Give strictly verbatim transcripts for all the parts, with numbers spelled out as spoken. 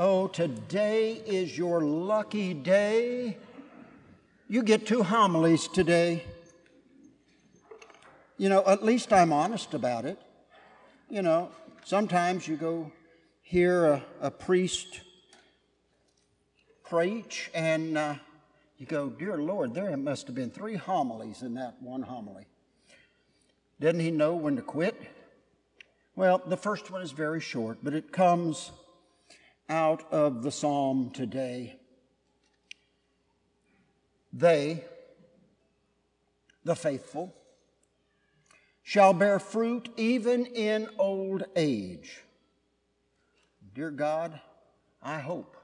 Oh, today is your lucky day. You get two homilies today. You know, at least I'm honest about it. You know, sometimes you go hear a, a priest preach and uh, you go, dear Lord, there must have been three homilies in that one homily. Didn't he know when to quit? Well, the first one is very short, but it comes out of the psalm today. They, the faithful, shall bear fruit even in old age. Dear God, I hope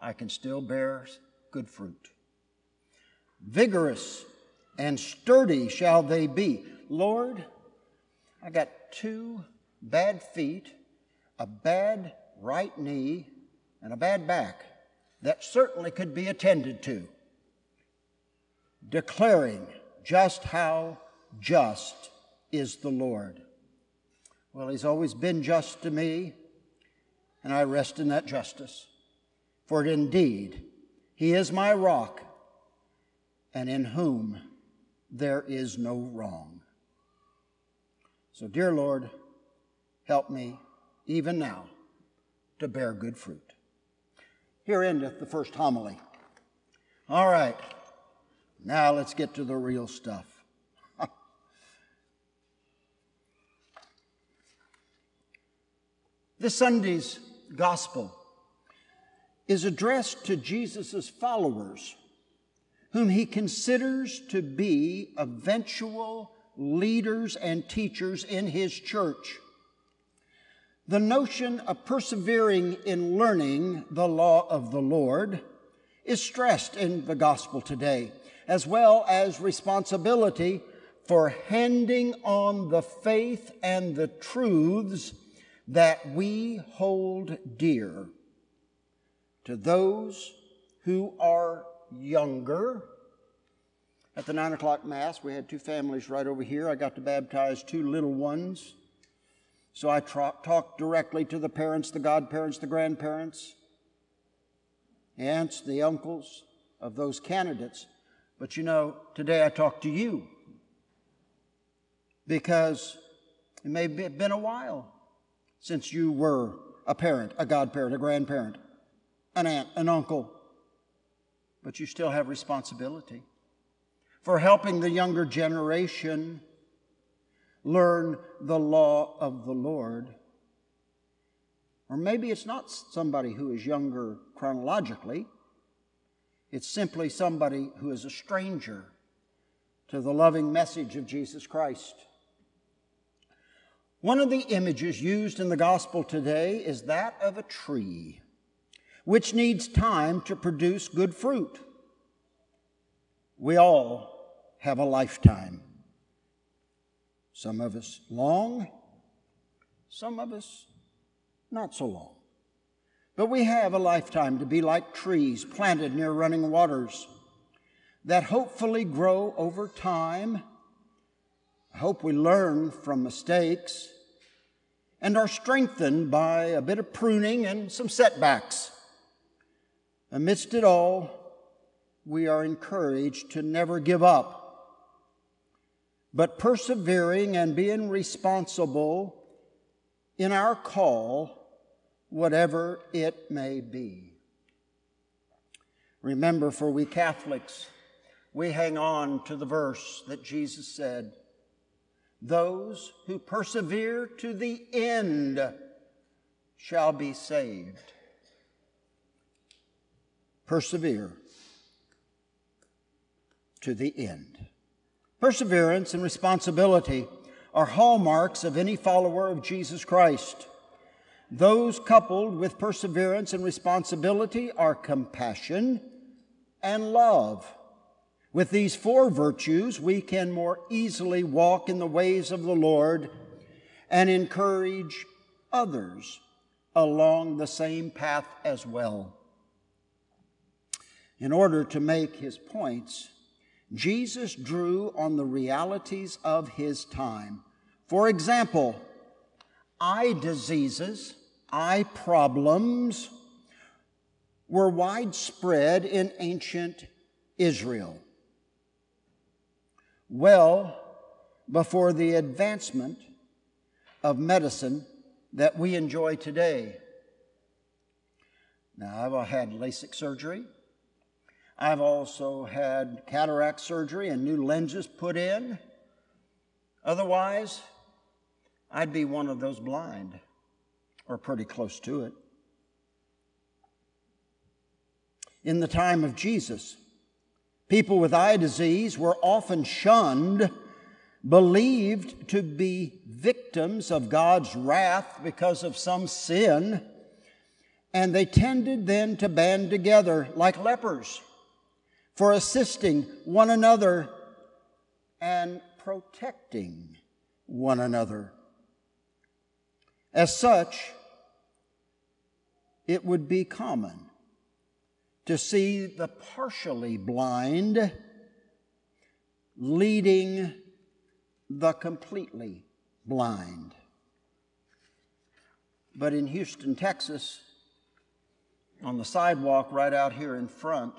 I can still bear good fruit. Vigorous and sturdy shall they be. Lord, I got two bad feet, a bad right knee, and a bad back that certainly could be attended to. Declaring just how just is the Lord. Well, He's always been just to me, and I rest in that justice. For indeed, He is my rock, and in whom there is no wrong. So, dear Lord, help me even now to bear good fruit. Here endeth the first homily. All right. Now let's get to the real stuff. This Sunday's gospel is addressed to Jesus' followers, whom He considers to be eventual leaders and teachers in His church. The notion of persevering in learning the law of the Lord is stressed in the gospel today, as well as responsibility for handing on the faith and the truths that we hold dear to those who are younger. At the nine o'clock Mass, we had two families right over here. I got to baptize two little ones. So I tra- talked directly to the parents, the godparents, the grandparents, aunts, the uncles of those candidates. But you know, today I talk to you because it may have been a while since you were a parent, a godparent, a grandparent, an aunt, an uncle, but you still have responsibility for helping the younger generation learn the law of the Lord. Or maybe it's not somebody who is younger chronologically. It's simply somebody who is a stranger to the loving message of Jesus Christ. One of the images used in the gospel today is that of a tree, which needs time to produce good fruit. We all have a lifetime. Some of us long, some of us not so long. But we have a lifetime to be like trees planted near running waters that hopefully grow over time. I hope we learn from mistakes and are strengthened by a bit of pruning and some setbacks. Amidst it all, we are encouraged to never give up, but persevering and being responsible in our call, whatever it may be. Remember, for we Catholics, we hang on to the verse that Jesus said, "Those who persevere to the end shall be saved." Persevere to the end. Perseverance and responsibility are hallmarks of any follower of Jesus Christ. Those coupled with perseverance and responsibility are compassion and love. With these four virtues, we can more easily walk in the ways of the Lord and encourage others along the same path as well. In order to make His points, Jesus drew on the realities of His time. For example, eye diseases, eye problems were widespread in ancient Israel, well before the advancement of medicine that we enjoy today. Now, I've had LASIK surgery. I've also had cataract surgery and new lenses put in. Otherwise, I'd be one of those blind, or pretty close to it. In the time of Jesus, people with eye disease were often shunned, believed to be victims of God's wrath because of some sin, and they tended then to band together like lepers for assisting one another and protecting one another. As such, it would be common to see the partially blind leading the completely blind. But in Houston, Texas, on the sidewalk right out here in front,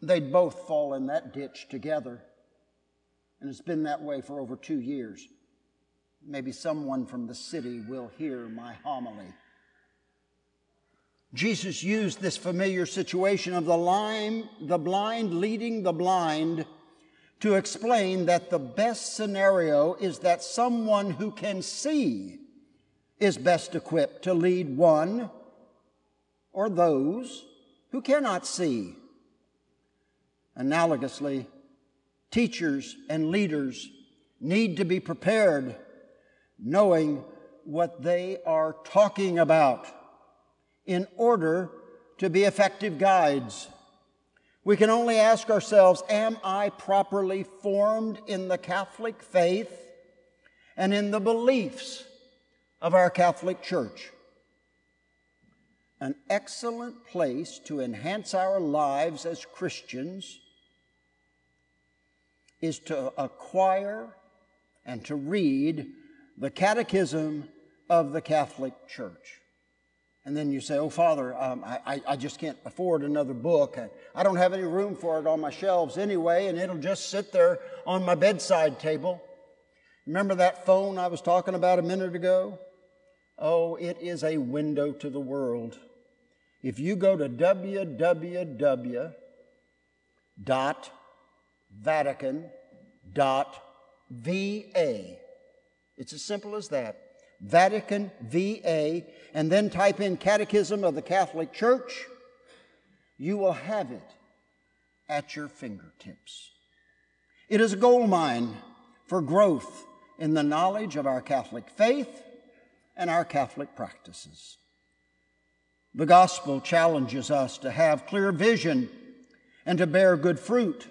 they'd both fall in that ditch together. And it's been that way for over two years. Maybe someone from the city will hear my homily. Jesus used this familiar situation of the lime, the blind leading the blind to explain that the best scenario is that someone who can see is best equipped to lead one or those who cannot see. Analogously, teachers and leaders need to be prepared, knowing what they are talking about, in order to be effective guides. We can only ask ourselves, am I properly formed in the Catholic faith and in the beliefs of our Catholic Church? An excellent place to enhance our lives as Christians is to acquire and to read the Catechism of the Catholic Church. And then you say, oh, Father, um, I, I just can't afford another book. I don't have any room for it on my shelves anyway, and it'll just sit there on my bedside table. Remember that phone I was talking about a minute ago? Oh, it is a window to the world. If you go to w w w dot vatican dot v a, it's as simple as that. Vatican dot v a, and then type in Catechism of the Catholic Church, you will have it at your fingertips. It is a gold mine for growth in the knowledge of our Catholic faith and our Catholic practices. The gospel challenges us to have clear vision and to bear good fruit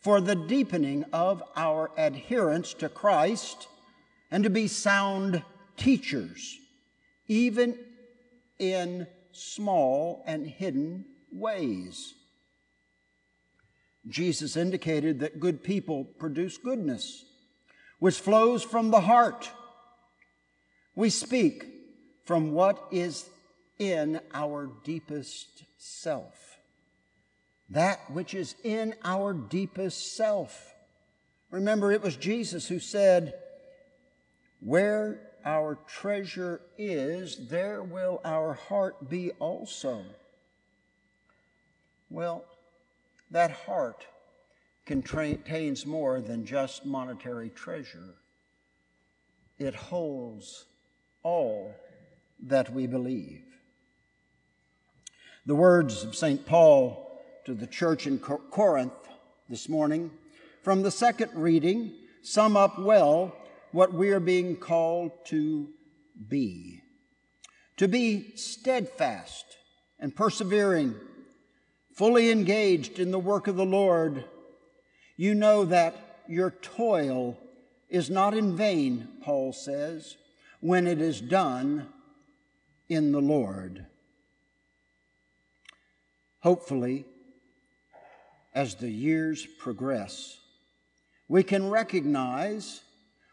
for the deepening of our adherence to Christ and to be sound teachers, even in small and hidden ways. Jesus indicated that good people produce goodness, which flows from the heart. We speak from what is in our deepest self. That which is in our deepest self. Remember, it was Jesus who said, where our treasure is, there will our heart be also. Well, that heart contains more than just monetary treasure. It holds all that we believe. The words of Saint Paul to the church in Corinth this morning, from the second reading, sum up well what we are being called to be. To be steadfast and persevering, fully engaged in the work of the Lord. You know that your toil is not in vain, Paul says, when it is done in the Lord. Hopefully, as the years progress, we can recognize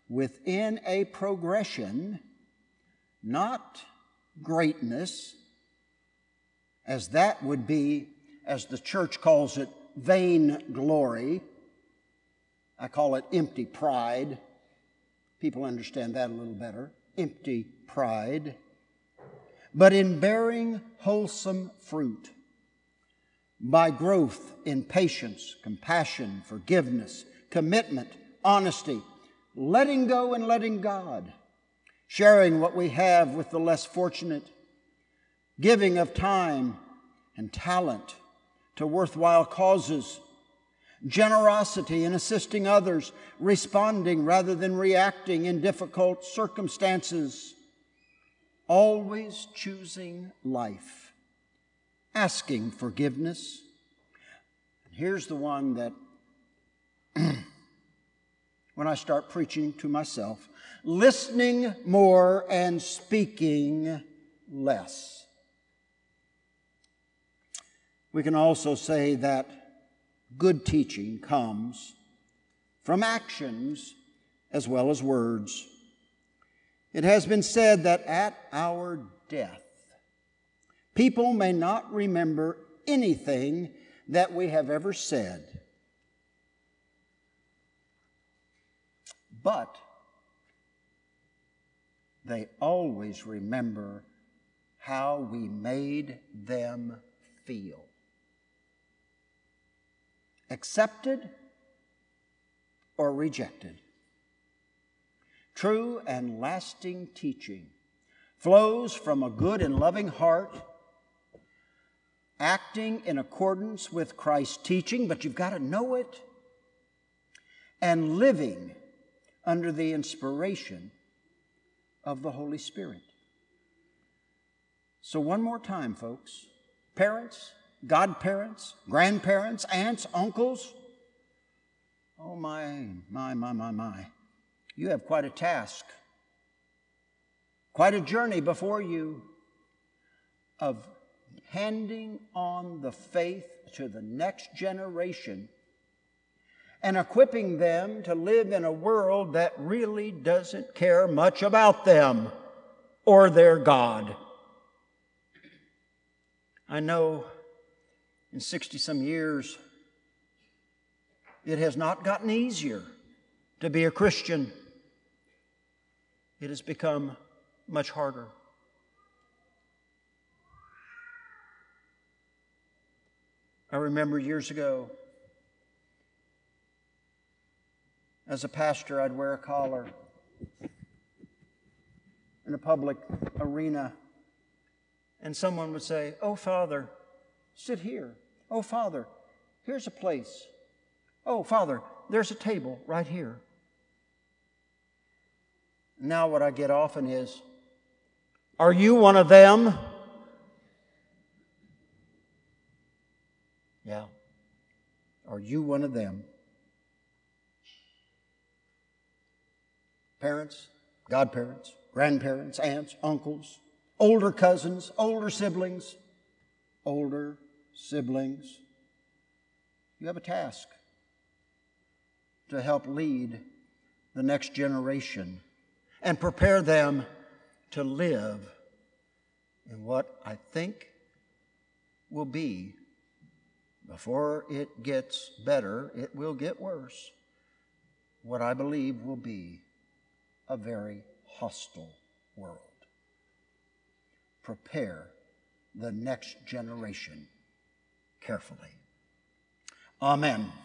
within a progression, not greatness, as that would be, as the Church calls it, vain glory. I call it empty pride. People understand that a little better. Empty pride. But in bearing wholesome fruit, by growth in patience, compassion, forgiveness, commitment, honesty, letting go and letting God, sharing what we have with the less fortunate, giving of time and talent to worthwhile causes, generosity in assisting others, responding rather than reacting in difficult circumstances, always choosing life, asking forgiveness. Here's the one that, when I start preaching to myself, listening more and speaking less. We can also say that good teaching comes from actions as well as words. It has been said that at our death, people may not remember anything that we have ever said, but they always remember how we made them feel. Accepted or rejected. True and lasting teaching flows from a good and loving heart, acting in accordance with Christ's teaching, but you've got to know it, and living under the inspiration of the Holy Spirit. So one more time, folks. Parents, godparents, grandparents, aunts, uncles. Oh, my, my, my, my, my. You have quite a task, quite a journey before you of handing on the faith to the next generation and equipping them to live in a world that really doesn't care much about them or their God. I know in sixty-some years, it has not gotten easier to be a Christian. It has become much harder. I remember years ago, as a pastor, I'd wear a collar in a public arena, and someone would say, "Oh, Father, sit here. Oh, Father, here's a place. Oh, Father, there's a table right here." Now what I get often is, "Are you one of them?" Yeah. Are you one of them? Parents, godparents, grandparents, aunts, uncles, older cousins, older siblings, older siblings. You have a task to help lead the next generation and prepare them to live in what I think will be, before it gets better, it will get worse, what I believe will be a very hostile world. Prepare the next generation carefully. Amen.